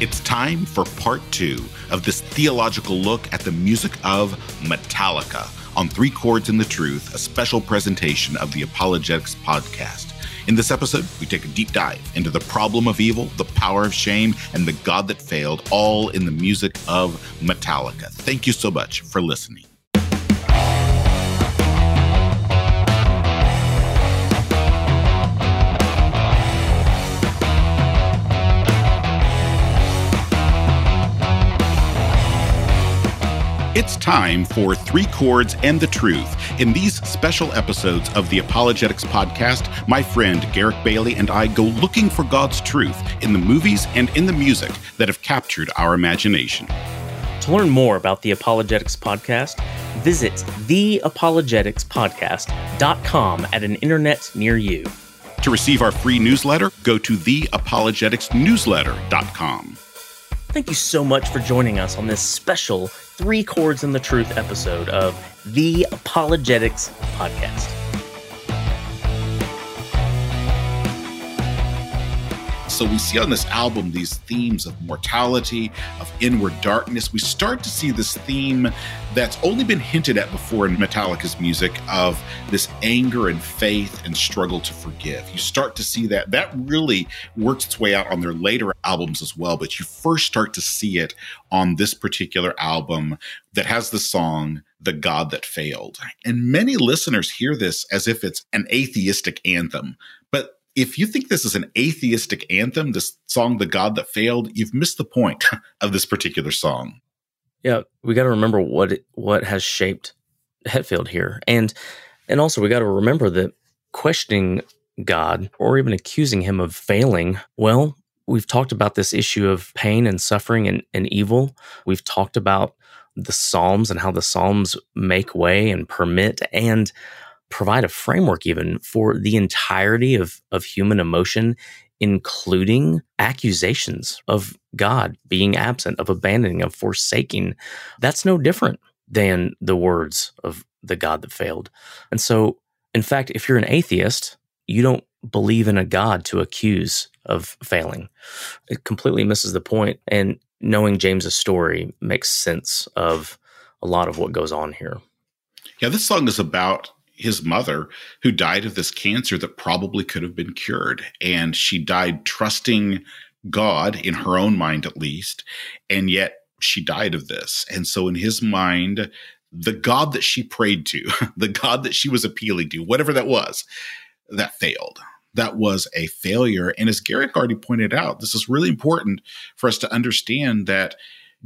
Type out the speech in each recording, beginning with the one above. It's time for part 2 of this theological look at the music of Metallica on Three Chords in the Truth, a special presentation of the Apologetics Podcast. In this episode, we take a deep dive into the problem of evil, the power of shame, and the God that failed, all in the music of Metallica. Thank you so much for listening. It's time for Three Chords and the Truth. In these special episodes of the Apologetics Podcast, my friend Garrick Bailey and I go looking for God's truth in the movies and in the music that have captured our imagination. To learn more about the Apologetics Podcast, visit theapologeticspodcast.com at an internet near you. To receive our free newsletter, go to theapologeticsnewsletter.com. Thank you so much for joining us on this special Three Chords in the Truth episode of The Apologetics Podcast. So we see on this album these themes of mortality, of inward darkness. We start to see this theme that's only been hinted at before in Metallica's music of this anger and faith and struggle to forgive. You start to see that. That really works its way out on their later albums as well, but you first start to see it on this particular album that has the song, The God That Failed. And many listeners hear this as if it's an atheistic anthem, but if you think this is an atheistic anthem, this song, The God That Failed, you've missed the point of this particular song. Yeah, we got to remember what has shaped Hetfield here. And also we got to remember that questioning God or even accusing him of failing, well, we've talked about this issue of pain and suffering and evil. We've talked about the Psalms and how the Psalms make way and permit and provide a framework even for the entirety of human emotion, including accusations of God being absent, of abandoning, of forsaking. That's no different than the words of the God that failed. And so, in fact, if you're an atheist, you don't believe in a God to accuse of failing. It completely misses the point. And knowing James's story makes sense of a lot of what goes on here. Yeah, this song is about his mother, who died of this cancer that probably could have been cured. And she died trusting God, in her own mind at least, and yet she died of this. And so in his mind, the God that she prayed to, the God that she was appealing to, whatever that was, that failed. That was a failure. And as Garrick already pointed out, this is really important for us to understand that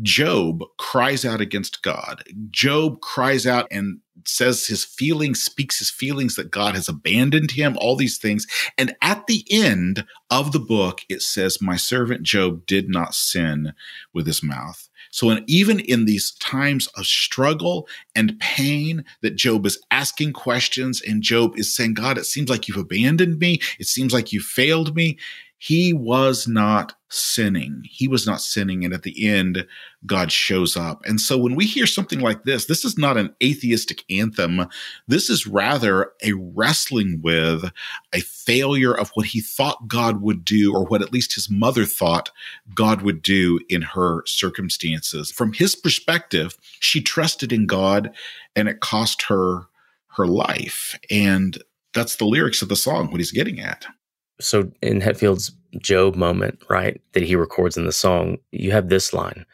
Job cries out against God. Job cries out and says his feelings, speaks his feelings that God has abandoned him, all these things. And at the end of the book, it says, my servant Job did not sin with his mouth. So even in these times of struggle and pain that Job is asking questions and Job is saying, God, it seems like you've abandoned me. It seems like you failed me. He was not sinning. He was not sinning. And at the end, God shows up. And so when we hear something like this, this is not an atheistic anthem. This is rather a wrestling with a failure of what he thought God would do, or what at least his mother thought God would do in her circumstances. From his perspective, she trusted in God and it cost her her life. And that's the lyrics of the song, what he's getting at. So in Hetfield's Job moment, right, that he records in the song, you have this line,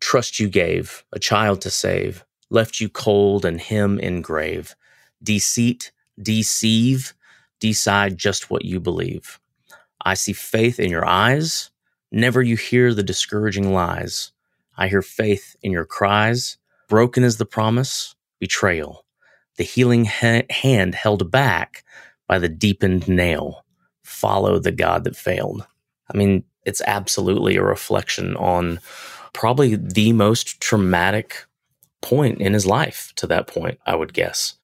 trust you gave, a child to save, left you cold and him in grave, deceit, deceive, decide just what you believe. I see faith in your eyes, never you hear the discouraging lies. I hear faith in your cries, broken is the promise, betrayal, the healing hand held back by the deepened nail. Follow the God that failed. I mean, it's absolutely a reflection on probably the most traumatic point in his life to that point, I would guess.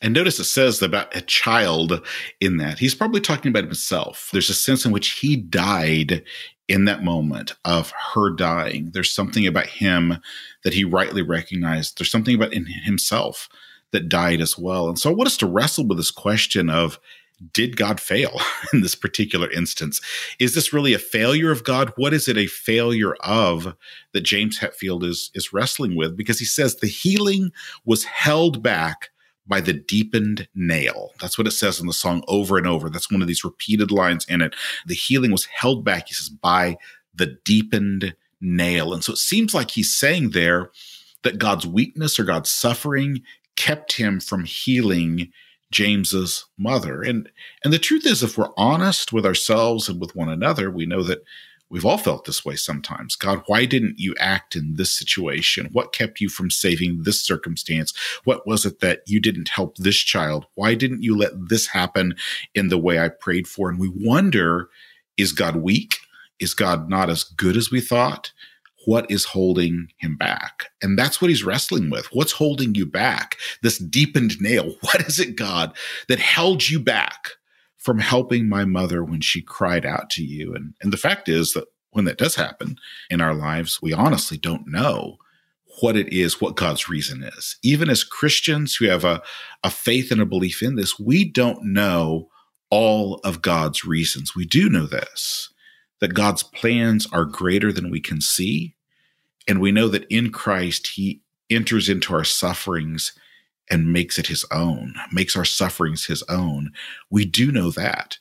And notice it says about a child in that. He's probably talking about himself. There's a sense in which he died in that moment of her dying. There's something about him that he rightly recognized. There's something about in himself that died as well. And so I want us to wrestle with this question of, did God fail in this particular instance? Is this really a failure of God? What is it a failure of that James Hetfield is wrestling with? Because he says the healing was held back by the deepened nail. That's what it says in the song over and over. That's one of these repeated lines in it. The healing was held back, he says, by the deepened nail. And so it seems like he's saying there that God's weakness or God's suffering kept him from healing James's mother. And the truth is, if we're honest with ourselves and with one another, we know that we've all felt this way sometimes. God, why didn't you act in this situation? What kept you from saving this circumstance? What was it that you didn't help this child? Why didn't you let this happen in the way I prayed for? And we wonder, is God weak? Is God not as good as we thought? What is holding him back? And that's what he's wrestling with. What's holding you back? This deepened nail. What is it, God, that held you back from helping my mother when she cried out to you? And the fact is that when that does happen in our lives, we honestly don't know what it is, what God's reason is. Even as Christians who have a faith and a belief in this, we don't know all of God's reasons. We do know this, that God's plans are greater than we can see. And we know that in Christ, he enters into our sufferings and makes it his own, makes our sufferings his own. We do know that.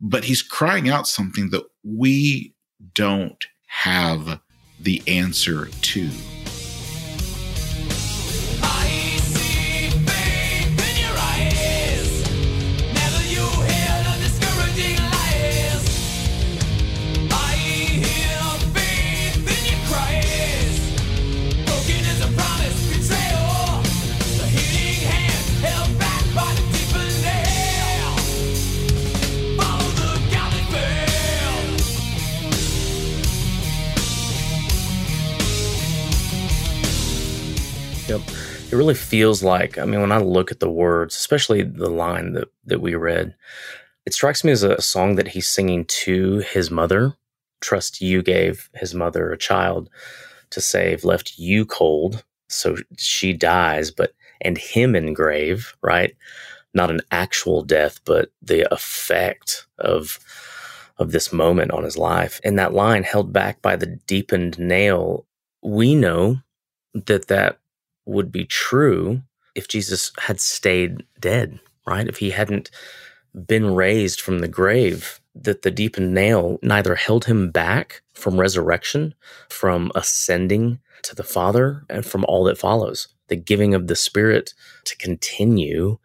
But he's crying out something that we don't have the answer to. It really feels like, I mean, when I look at the words, especially the line that we read, it strikes me as a song that he's singing to his mother. Trust you gave his mother a child to save, left you cold, so she dies, but and him in grave, right? Not an actual death, but the effect of this moment on his life. And that line, held back by the deepened nail, we know that would be true if Jesus had stayed dead, right? If he hadn't been raised from the grave, that the deepened nail neither held him back from resurrection, from ascending to the Father, and from all that follows, the giving of the Spirit to continue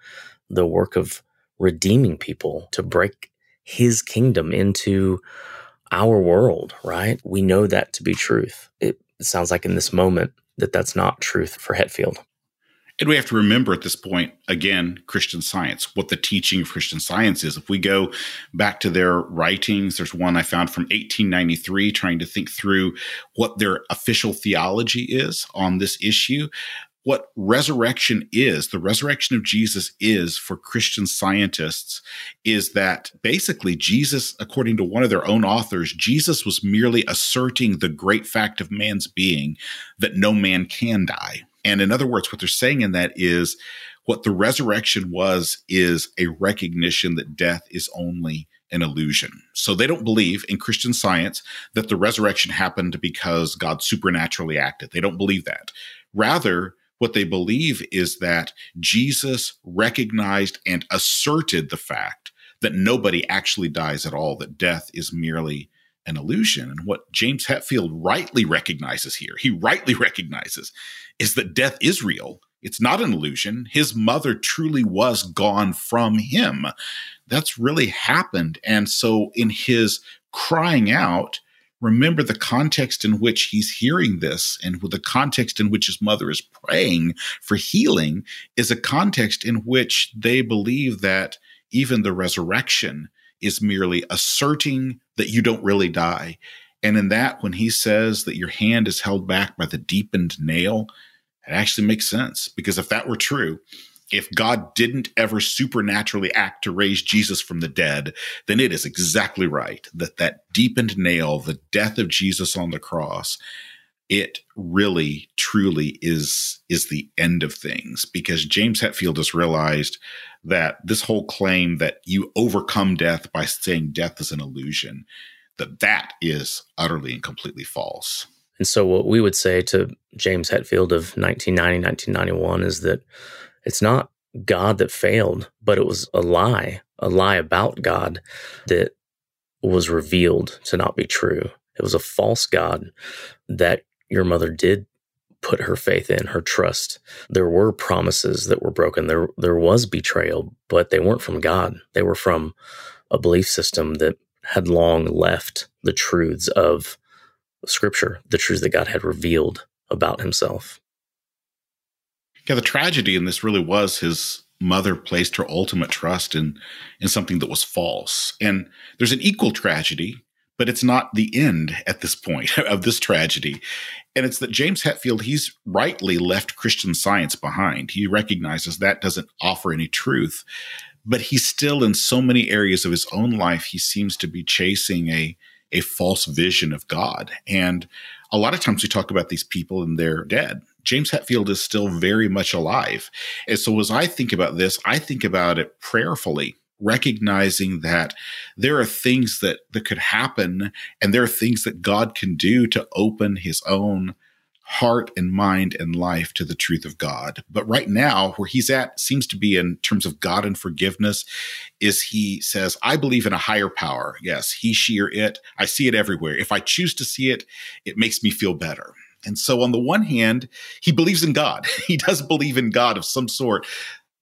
the work of redeeming people, to break his kingdom into our world, right? We know that to be truth. It sounds like in this moment, that's not truth for Hetfield. And we have to remember at this point, again, Christian Science, what the teaching of Christian Science is. If we go back to their writings, there's one I found from 1893 trying to think through what their official theology is on this issue. What resurrection is, the resurrection of Jesus is for Christian scientists, is that basically Jesus, according to one of their own authors, Jesus was merely asserting the great fact of man's being that no man can die. And in other words, what they're saying in that is what the resurrection was is a recognition that death is only an illusion. So they don't believe in Christian Science that the resurrection happened because God supernaturally acted. They don't believe that. Rather, what they believe is that Jesus recognized and asserted the fact that nobody actually dies at all, that death is merely an illusion. And what James Hetfield rightly recognizes here, he rightly recognizes, is that death is real. It's not an illusion. His mother truly was gone from him. That's really happened. And so in his crying out, remember the context in which he's hearing this, and with the context in which his mother is praying for healing is a context in which they believe that even the resurrection is merely asserting that you don't really die. And in that, when he says that your hand is held back by the deepened nail, it actually makes sense, because if that were true, if God didn't ever supernaturally act to raise Jesus from the dead, then it is exactly right that that deepened nail, the death of Jesus on the cross, it really, truly is the end of things, because James Hetfield has realized that this whole claim that you overcome death by saying death is an illusion, that is utterly and completely false. And so what we would say to James Hetfield of 1990, 1991 is that it's not God that failed, but it was a lie about God that was revealed to not be true. It was a false God that your mother did put her faith in, her trust. There were promises that were broken. There was betrayal, but they weren't from God. They were from a belief system that had long left the truths of Scripture, the truths that God had revealed about himself. Yeah, the tragedy in this really was his mother placed her ultimate trust in something that was false. And there's an equal tragedy, but it's not the end at this point of this tragedy. And it's that James Hetfield, he's rightly left Christian Science behind. He recognizes that doesn't offer any truth, but he's still in so many areas of his own life, he seems to be chasing a false vision of God. And a lot of times we talk about these people and they're dead. James Hetfield is still very much alive. And so as I think about this, I think about it prayerfully, recognizing that there are things that could happen, and there are things that God can do to open his own heart and mind and life to the truth of God. But right now, where he's at seems to be in terms of God and forgiveness, is he says, I believe in a higher power. Yes, he, she, or it. I see it everywhere. If I choose to see it, it makes me feel better. And so on the one hand, he believes in God. He does believe in God of some sort,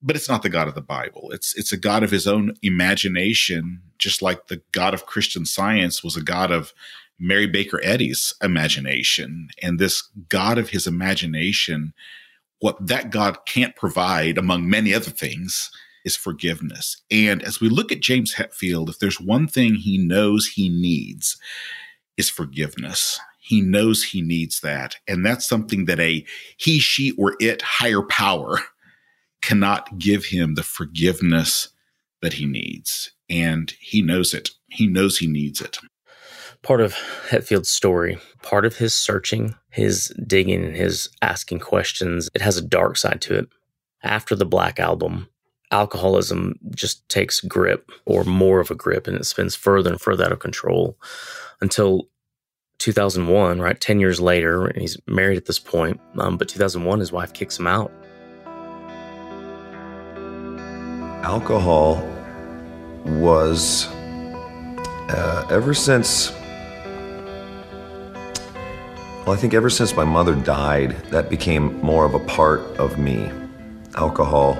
but it's not the God of the Bible. It's a God of his own imagination, just like the God of Christian Science was a God of Mary Baker Eddy's imagination. And this God of his imagination, what that God can't provide, among many other things, is forgiveness. And as we look at James Hetfield, if there's one thing he knows he needs, is forgiveness. He knows he needs that. And that's something that a he, she, or it higher power cannot give him, the forgiveness that he needs. And he knows it. He knows he needs it. Part of Hetfield's story, part of his searching, his digging, and his asking questions, it has a dark side to it. After the Black Album, alcoholism just takes grip, or more of a grip, and it spins further and further out of control until 2001, right? 10 years later, and he's married at this point, but 2001, his wife kicks him out. Alcohol was, ever since, well, I think ever since my mother died, that became more of a part of me. Alcohol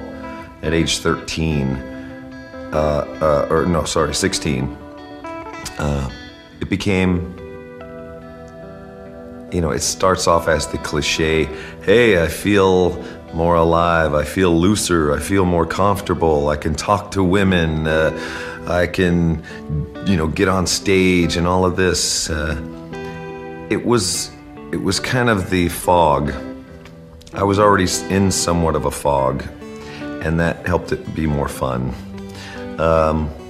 at age 16, it became, you know, it starts off as the cliche, hey, I feel more alive, I feel looser, I feel more comfortable, I can talk to women, I can, you know, get on stage and all of this. It was kind of the fog. I was already in somewhat of a fog, and that helped it be more fun. And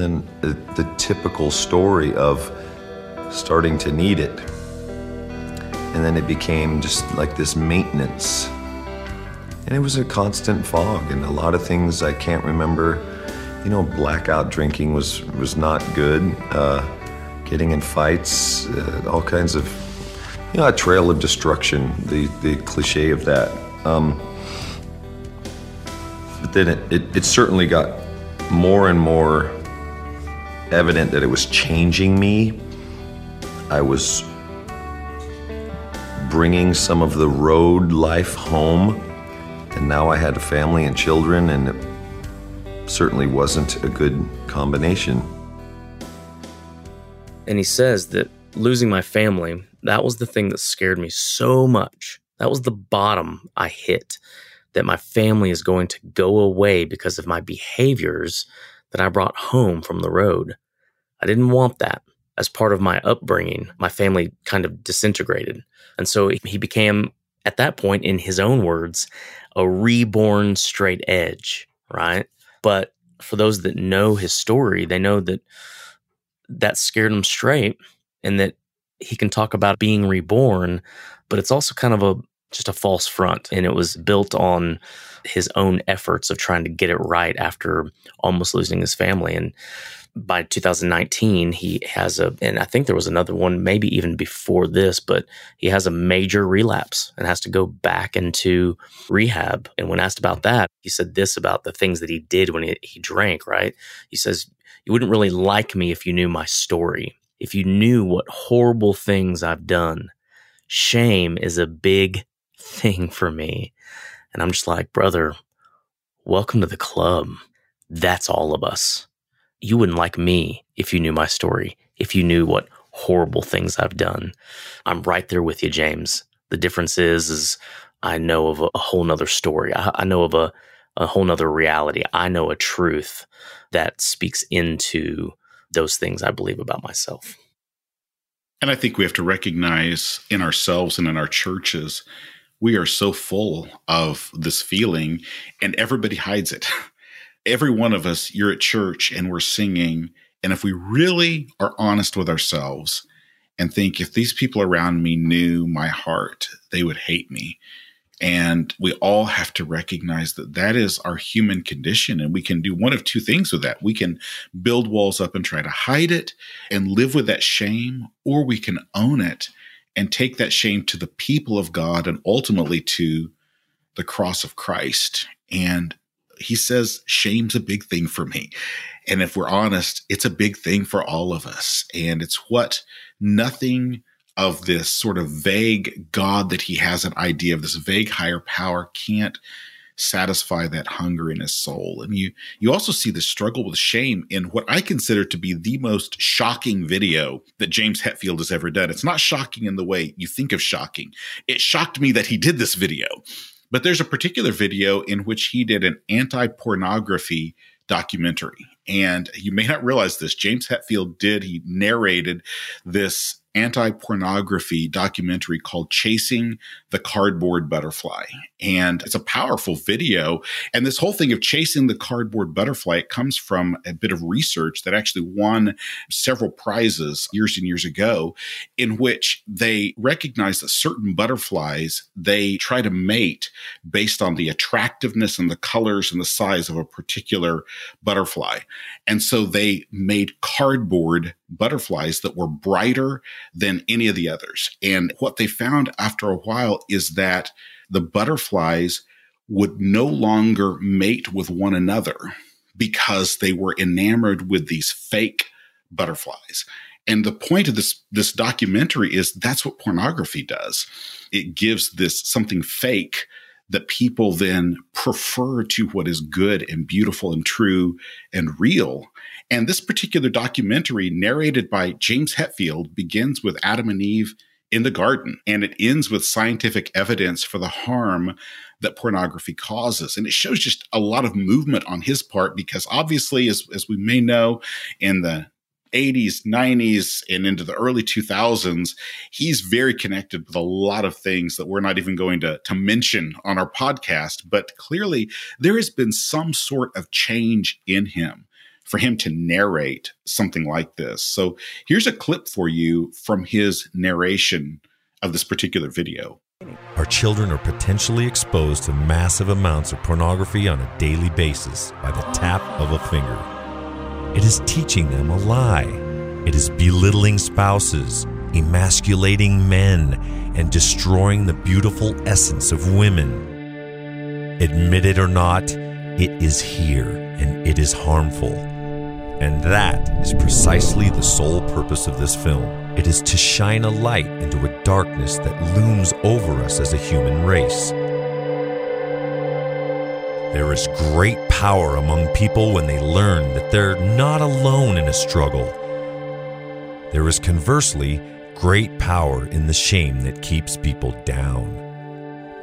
then the typical story of starting to need it. And then it became just like this maintenance. And it was a constant fog, and a lot of things I can't remember. You know, blackout drinking was not good. Getting in fights, all kinds of, you know, a trail of destruction, the cliche of that. But then it certainly got more and more evident that it was changing me. I was bringing some of the road life home, and now I had a family and children, and it certainly wasn't a good combination. And he says that losing my family, that was the thing that scared me so much. That was the bottom I hit, that my family is going to go away because of my behaviors that I brought home from the road. I didn't want that. As part of my upbringing, my family kind of disintegrated. And so he became, at that point, in his own words, a reborn straight edge, right? But for those that know his story, they know that scared him straight, and that he can talk about being reborn, but it's also kind of just a false front. And it was built on his own efforts of trying to get it right after almost losing his family. And by 2019, he has and I think there was another one, maybe even before this, but he has a major relapse and has to go back into rehab. And when asked about that, he said this about the things that he did when he drank, right? He says, "You wouldn't really like me if you knew my story. If you knew what horrible things I've done, shame is a big thing for me." And I'm just like, brother, welcome to the club. That's all of us. You wouldn't like me if you knew my story, if you knew what horrible things I've done. I'm right there with you, James. The difference is I know of a whole nother story. I know of a whole nother reality. I know a truth that speaks into those things I believe about myself. And I think we have to recognize in ourselves and in our churches, we are so full of this feeling and everybody hides it. Every one of us, you're at church and we're singing. And if we really are honest with ourselves and think, if these people around me knew my heart, they would hate me. And we all have to recognize that that is our human condition. And we can do one of two things with that. We can build walls up and try to hide it and live with that shame, or we can own it and take that shame to the people of God and ultimately to the cross of Christ. And he says, shame's a big thing for me. And if we're honest, it's a big thing for all of us. And it's what nothing of this sort of vague God that he has an idea of, this vague higher power, can't satisfy that hunger in his soul. And you also see the struggle with shame in what I consider to be the most shocking video that James Hetfield has ever done. It's not shocking in the way you think of shocking. It shocked me that he did this video. But there's a particular video in which he did an anti-pornography documentary. And you may not realize this, James Hetfield he narrated this anti-pornography documentary called Chasing the Cardboard Butterfly. And it's a powerful video. And this whole thing of chasing the cardboard butterfly, it comes from a bit of research that actually won several prizes years and years ago, in which they recognized that certain butterflies, they try to mate based on the attractiveness and the colors and the size of a particular butterfly. And so they made cardboard butterflies that were brighter than any of the others. And what they found after a while is that the butterflies would no longer mate with one another because they were enamored with these fake butterflies. And the point of this documentary is that's what pornography does. It gives this something fake that people then prefer to what is good and beautiful and true and real. And this particular documentary, narrated by James Hetfield, begins with Adam and Eve in the garden, and it ends with scientific evidence for the harm that pornography causes. And it shows just a lot of movement on his part, because obviously, as we may know, in the 80s, 90s, and into the early 2000s, he's very connected with a lot of things that we're not even going to mention on our podcast. But clearly, there has been some sort of change in him for him to narrate something like this. So here's a clip for you from his narration of this particular video. Our children are potentially exposed to massive amounts of pornography on a daily basis by the tap of a finger. It is teaching them a lie. It is belittling spouses, emasculating men, and destroying the beautiful essence of women. Admit it or not, it is here and it is harmful. And that is precisely the sole purpose of this film. It is to shine a light into a darkness that looms over us as a human race. There is great power among people when they learn that they're not alone in a struggle. There is conversely great power in the shame that keeps people down.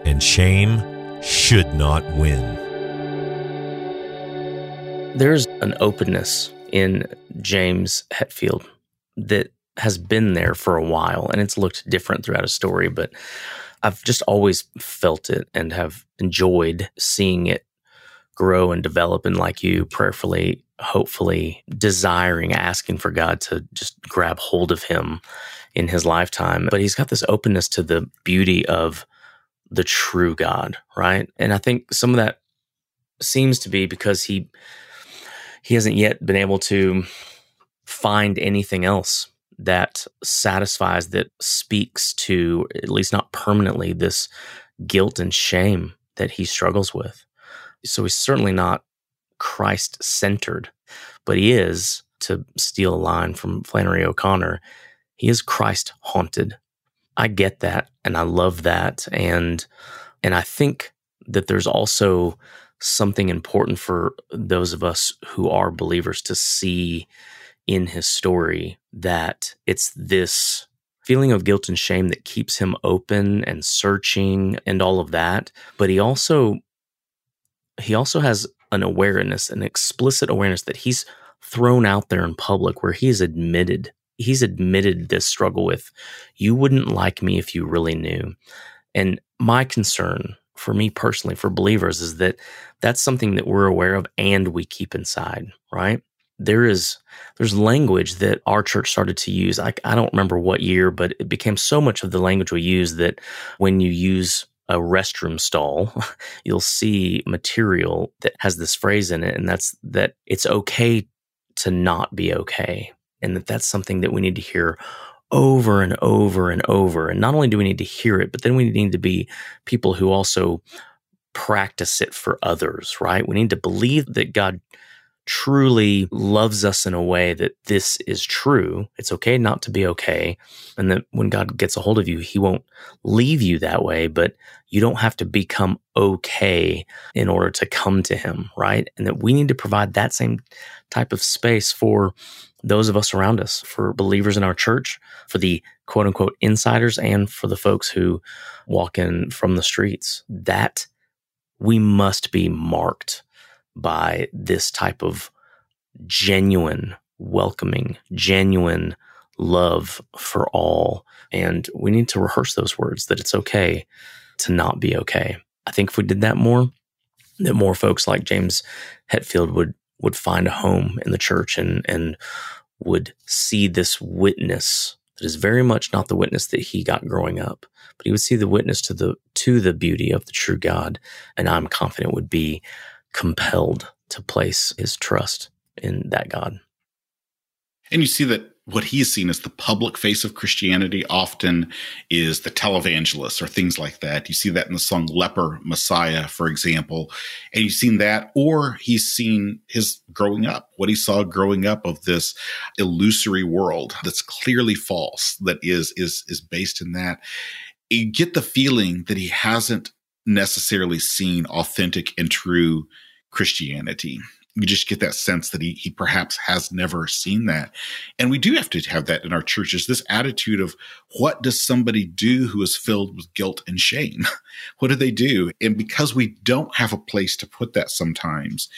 And shame should not win. There's an openness in James Hetfield that has been there for a while, and it's looked different throughout his story, but I've just always felt it and have enjoyed seeing it grow and develop, and like you, prayerfully, hopefully desiring, asking for God to just grab hold of him in his lifetime. But he's got this openness to the beauty of the true God, right? And I think some of that seems to be because he hasn't yet been able to find anything else that satisfies, that speaks to, at least not permanently, this guilt and shame that he struggles with. So he's certainly not Christ-centered, but he is, to steal a line from Flannery O'Connor, he is Christ-haunted. I get that, and I love that, and I think that there's also something important for those of us who are believers to see in his story, that it's this feeling of guilt and shame that keeps him open and searching and all of that. But he also has an awareness, an explicit awareness that he's thrown out there in public, where he's admitted this struggle with, you wouldn't like me if you really knew. And my concern for me personally, for believers, is that that's something that we're aware of and we keep inside, right? There's language that our church started to use. I don't remember what year, but it became so much of the language we use that when you use a restroom stall, you'll see material that has this phrase in it, and that's that it's okay to not be okay, and that's something that we need to hear over and over and over. And not only do we need to hear it, but then we need to be people who also practice it for others, right? We need to believe that God truly loves us in a way that this is true. It's okay not to be okay. And that when God gets a hold of you, he won't leave you that way, but you don't have to become okay in order to come to him, right? And that we need to provide that same type of space for those of us around us, for believers in our church, for the quote unquote insiders, and for the folks who walk in from the streets, that we must be marked by this type of genuine welcoming, genuine love for all. And we need to rehearse those words, that it's okay to not be okay. I think if we did that more folks like James Hetfield would find a home in the church and would see this witness that is very much not the witness that he got growing up, but he would see the witness to the beauty of the true God, and I'm confident would be compelled to place his trust in that God. And you see that what he's seen as the public face of Christianity often is the televangelists or things like that. You see that in the song Leper Messiah, for example. And you've seen that, or he's seen his growing up, what he saw growing up of this illusory world that's clearly false, that is based in that. You get the feeling that he hasn't necessarily seen authentic and true Christianity. You just get that sense that he perhaps has never seen that. And we do have to have that in our churches, this attitude of what does somebody do who is filled with guilt and shame? What do they do? And because we don't have a place to put that sometimes,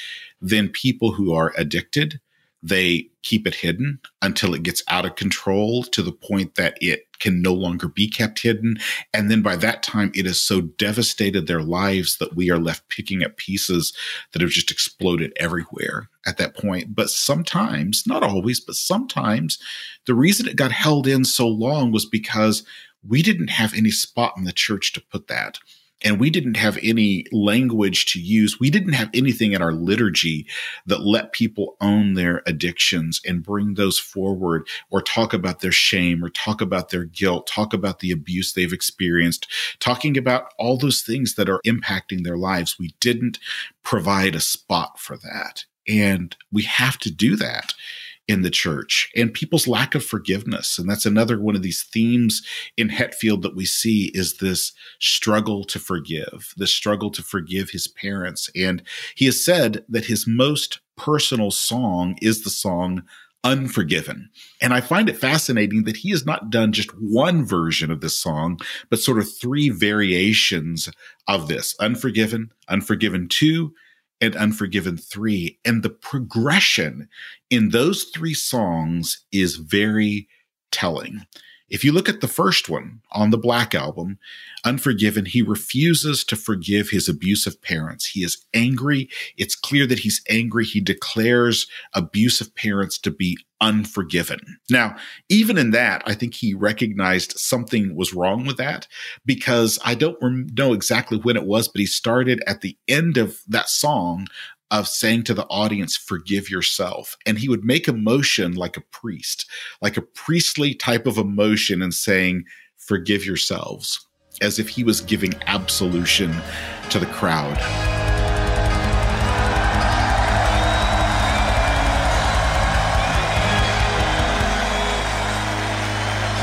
then people who are addicted, they keep it hidden until it gets out of control to the point that it can no longer be kept hidden. And then by that time, it has so devastated their lives that we are left picking up pieces that have just exploded everywhere at that point. But sometimes, not always, but sometimes the reason it got held in so long was because we didn't have any spot in the church to put that. And we didn't have any language to use. We didn't have anything in our liturgy that let people own their addictions and bring those forward, or talk about their shame, or talk about their guilt, talk about the abuse they've experienced, talking about all those things that are impacting their lives. We didn't provide a spot for that. And we have to do that in the church, and people's lack of forgiveness. And that's another one of these themes in Hetfield that we see, is this struggle to forgive, the struggle to forgive his parents. And he has said that his most personal song is the song Unforgiven. And I find it fascinating that he has not done just one version of this song, but sort of three variations of this: Unforgiven, Unforgiven 2, and Unforgiven 3. And the progression in those three songs is very telling. If you look at the first one on the Black Album, Unforgiven, he refuses to forgive his abusive parents. He is angry. It's clear that he's angry. He declares abusive parents to be unforgiven. Now, even in that, I think he recognized something was wrong with that, because I don't know exactly when it was, but he started at the end of that song of saying to the audience, forgive yourself. And he would make a motion like a priest, like a priestly type of emotion, and saying, forgive yourselves, as if he was giving absolution to the crowd.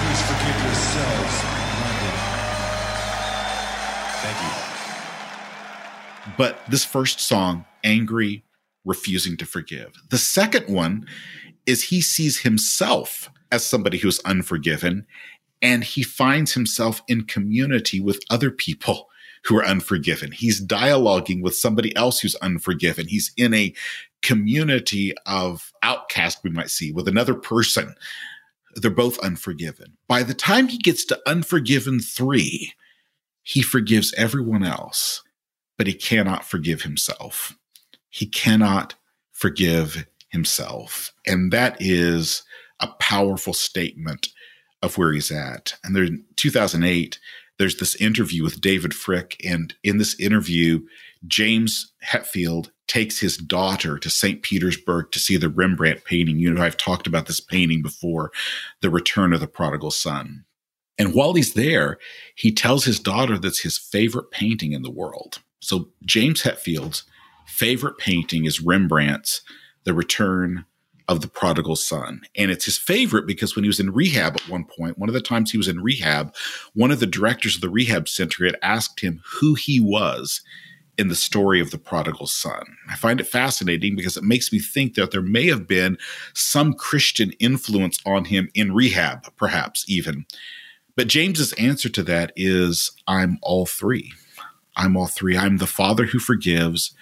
Please forgive yourselves, London. Thank you. But this first song, angry, refusing to forgive. The second one is he sees himself as somebody who's unforgiven, and he finds himself in community with other people who are unforgiven. He's dialoguing with somebody else who's unforgiven. He's in a community of outcasts, we might see, with another person. They're both unforgiven. By the time he gets to Unforgiven 3, he forgives everyone else, but he cannot forgive himself. He cannot forgive himself. And that is a powerful statement of where he's at. And there, in 2008, there's this interview with David Frick. And in this interview, James Hetfield takes his daughter to St. Petersburg to see the Rembrandt painting. You know, I've talked about this painting before, The Return of the Prodigal Son. And while he's there, he tells his daughter that's his favorite painting in the world. So James Hetfield's favorite painting is Rembrandt's The Return of the Prodigal Son. And it's his favorite because when he was in rehab at one point, one of the times he was in rehab, one of the directors of the rehab center had asked him who he was in the story of the prodigal son. I find it fascinating because it makes me think that there may have been some Christian influence on him in rehab, perhaps even. But James's answer to that is, I'm all three. I'm all three. I'm the father who forgives,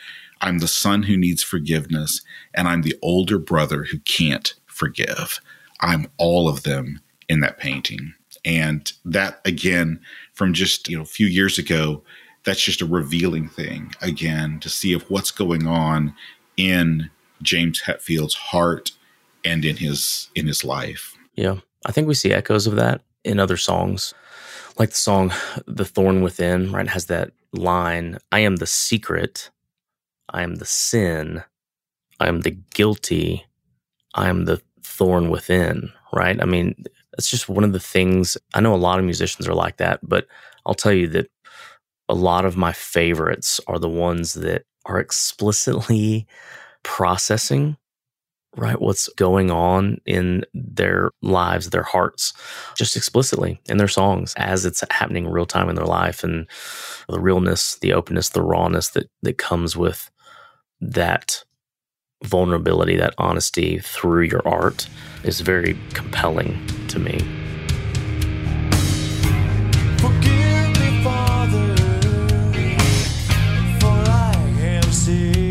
I'm the son who needs forgiveness, and I'm the older brother who can't forgive. I'm all of them in that painting. And that, again, from just a few years ago, that's just a revealing thing, again, to see of what's going on in James Hetfield's heart and in his life. Yeah, I think we see echoes of that in other songs. Like the song, The Thorn Within, right, has that line, I am the secret, I am the sin, I am the guilty, I am the thorn within, right? I mean, that's just one of the things. I know a lot of musicians are like that, but I'll tell you that a lot of my favorites are the ones that are explicitly processing, right, what's going on in their lives, their hearts, just explicitly in their songs as it's happening real time in their life, and the realness, the openness, the rawness that comes with that vulnerability, that honesty through your art is very compelling to me. Forgive me, Father, for I have sinned.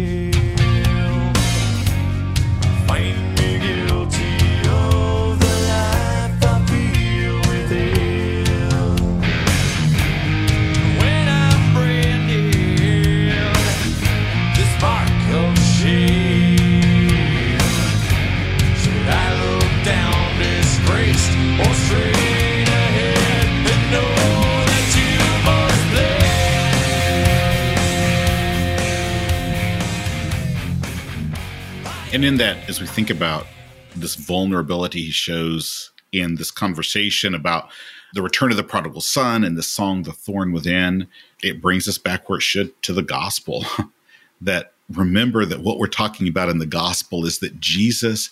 And in that, as we think about this vulnerability he shows in this conversation about the return of the prodigal son and the song, The Thorn Within, it brings us back where it should, to the gospel. That remember that what we're talking about in the gospel is that Jesus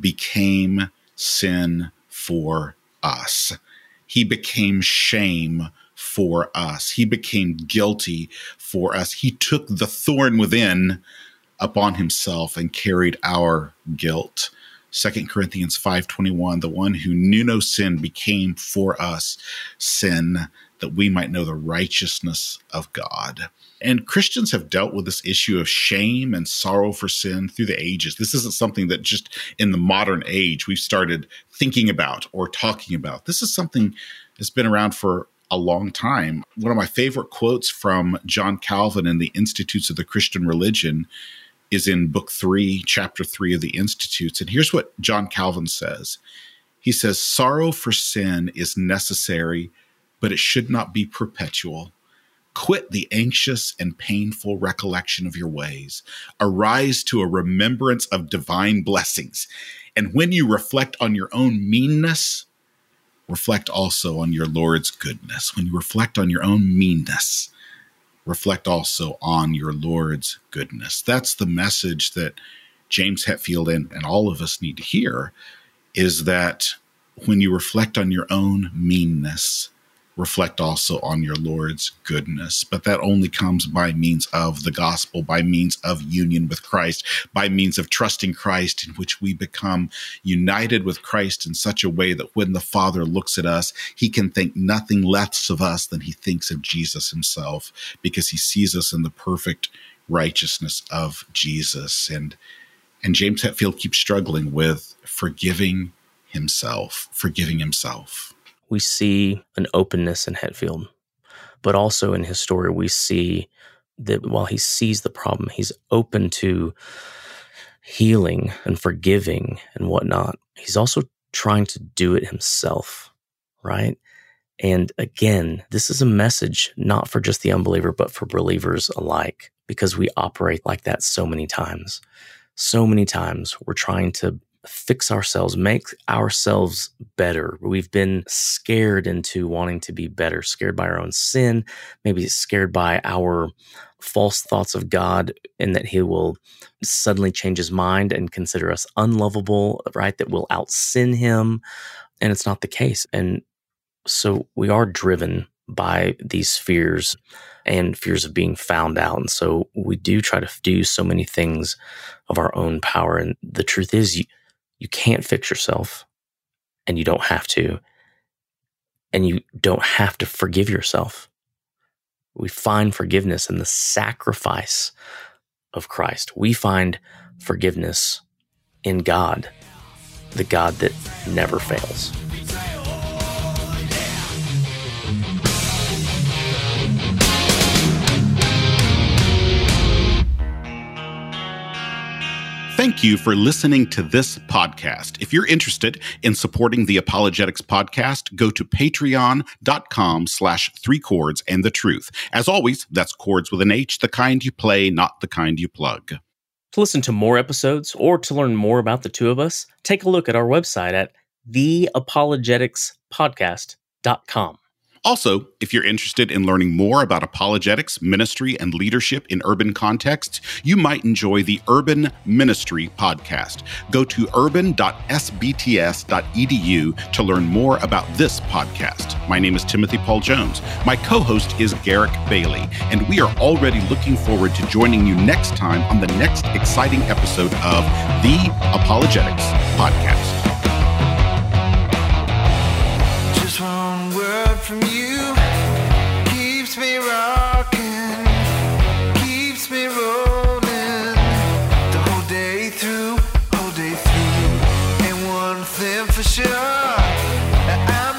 became sin for us. He became shame for us. He became guilty for us. He took the thorn within upon himself and carried our guilt. 2 Corinthians 5:21, the one who knew no sin became for us sin that we might know the righteousness of God. And Christians have dealt with this issue of shame and sorrow for sin through the ages. This isn't something that just in the modern age we've started thinking about or talking about. This is something that's been around for a long time. One of my favorite quotes from John Calvin in the Institutes of the Christian Religion is in Book 3, Chapter 3 of the Institutes. And here's what John Calvin says. He says, sorrow for sin is necessary, but it should not be perpetual. Quit the anxious and painful recollection of your ways. Arise to a remembrance of divine blessings. And when you reflect on your own meanness, reflect also on your Lord's goodness. When you reflect on your own meanness, reflect also on your Lord's goodness. That's the message that James Hetfield and all of us need to hear, is that when you reflect on your own meanness, reflect also on your Lord's goodness. But that only comes by means of the gospel, by means of union with Christ, by means of trusting Christ, in which we become united with Christ in such a way that when the Father looks at us, he can think nothing less of us than he thinks of Jesus himself, because he sees us in the perfect righteousness of Jesus. And James Hetfield keeps struggling with forgiving himself. We see an openness in Hetfield, but also in his story, we see that while he sees the problem, he's open to healing and forgiving and whatnot. He's also trying to do it himself, right? And again, this is a message not for just the unbeliever, but for believers alike, because we operate like that so many times. So many times we're trying to fix ourselves, make ourselves better. We've been scared into wanting to be better, scared by our own sin, maybe scared by our false thoughts of God and that he will suddenly change his mind and consider us unlovable, right? That we'll out-sin him. And it's not the case. And so we are driven by these fears and fears of being found out. And so we do try to do so many things of our own power. And the truth is, you can't fix yourself, and you don't have to, and you don't have to forgive yourself. We find forgiveness in the sacrifice of Christ. We find forgiveness in God, the God that never fails. Thank you for listening to this podcast. If you're interested in supporting the Apologetics Podcast, go to patreon.com/3chordsandthetruth. As always, that's chords with an H, the kind you play, not the kind you plug. To listen to more episodes or to learn more about the two of us, take a look at our website at theapologeticsspodcast.com. Also, if you're interested in learning more about apologetics, ministry, and leadership in urban contexts, you might enjoy the Urban Ministry Podcast. Go to urban.sbts.edu to learn more about this podcast. My name is Timothy Paul Jones. My co-host is Garrick Bailey, and we are already looking forward to joining you next time on the next exciting episode of The Apologetics Podcast. From you keeps me rocking, keeps me rolling the whole day through, and one thing for sure.